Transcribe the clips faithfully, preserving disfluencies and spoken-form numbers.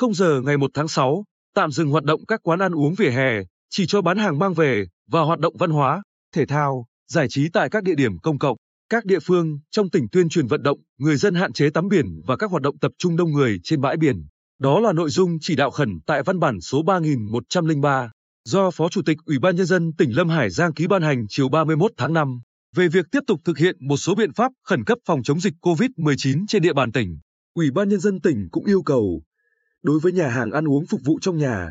không giờ ngày một tháng sáu, tạm dừng hoạt động các quán ăn uống vỉa hè, chỉ cho bán hàng mang về và hoạt động văn hóa, thể thao, giải trí tại các địa điểm công cộng. Các địa phương trong tỉnh tuyên truyền vận động người dân hạn chế tắm biển và các hoạt động tập trung đông người trên bãi biển. Đó là nội dung chỉ đạo khẩn tại văn bản số ba nghìn một trăm lẻ ba do Phó Chủ tịch Ủy ban Nhân dân tỉnh Lâm Hải Giang ký ban hành chiều ba mươi mốt tháng năm về việc tiếp tục thực hiện một số biện pháp khẩn cấp phòng chống dịch cô vít mười chín trên địa bàn tỉnh. Ủy ban Nhân dân tỉnh cũng yêu cầu đối với nhà hàng ăn uống phục vụ trong nhà,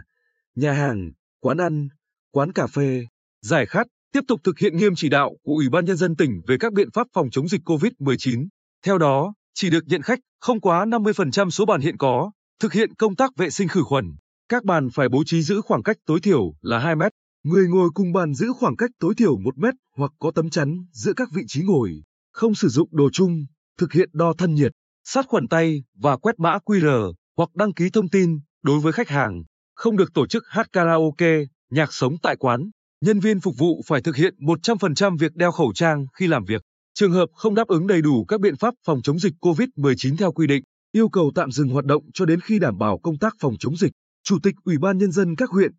nhà hàng, quán ăn, quán cà phê, giải khát, tiếp tục thực hiện nghiêm chỉ đạo của Ủy ban Nhân dân tỉnh về các biện pháp phòng chống dịch cô vít mười chín. Theo đó, chỉ được nhận khách không quá năm mươi phần trăm số bàn hiện có, thực hiện công tác vệ sinh khử khuẩn. Các bàn phải bố trí giữ khoảng cách tối thiểu là hai mét. Người ngồi cùng bàn giữ khoảng cách tối thiểu một mét hoặc có tấm chắn giữa các vị trí ngồi. Không sử dụng đồ chung, thực hiện đo thân nhiệt, sát khuẩn tay và quét mã quy rờ hoặc đăng ký thông tin đối với khách hàng. Không được tổ chức hát karaoke, nhạc sống tại quán. Nhân viên phục vụ phải thực hiện một trăm phần trăm việc đeo khẩu trang khi làm việc. Trường hợp không đáp ứng đầy đủ các biện pháp phòng chống dịch cô vít mười chín theo quy định, yêu cầu tạm dừng hoạt động cho đến khi đảm bảo công tác phòng chống dịch. Chủ tịch Ủy ban Nhân dân các huyện,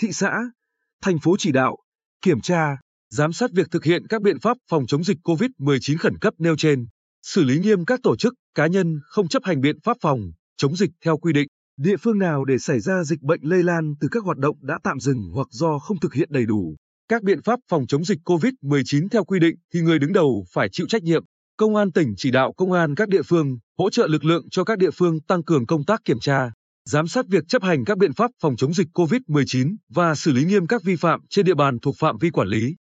thị xã, thành phố chỉ đạo, kiểm tra, giám sát việc thực hiện các biện pháp phòng chống dịch cô vít mười chín khẩn cấp nêu trên, xử lý nghiêm các tổ chức, cá nhân không chấp hành biện pháp phòng chống dịch theo quy định. Địa phương nào để xảy ra dịch bệnh lây lan từ các hoạt động đã tạm dừng hoặc do không thực hiện đầy đủ các biện pháp phòng chống dịch cô vít mười chín theo quy định thì người đứng đầu phải chịu trách nhiệm. Công an tỉnh chỉ đạo công an các địa phương hỗ trợ lực lượng cho các địa phương tăng cường công tác kiểm tra, giám sát việc chấp hành các biện pháp phòng chống dịch cô vít mười chín và xử lý nghiêm các vi phạm trên địa bàn thuộc phạm vi quản lý.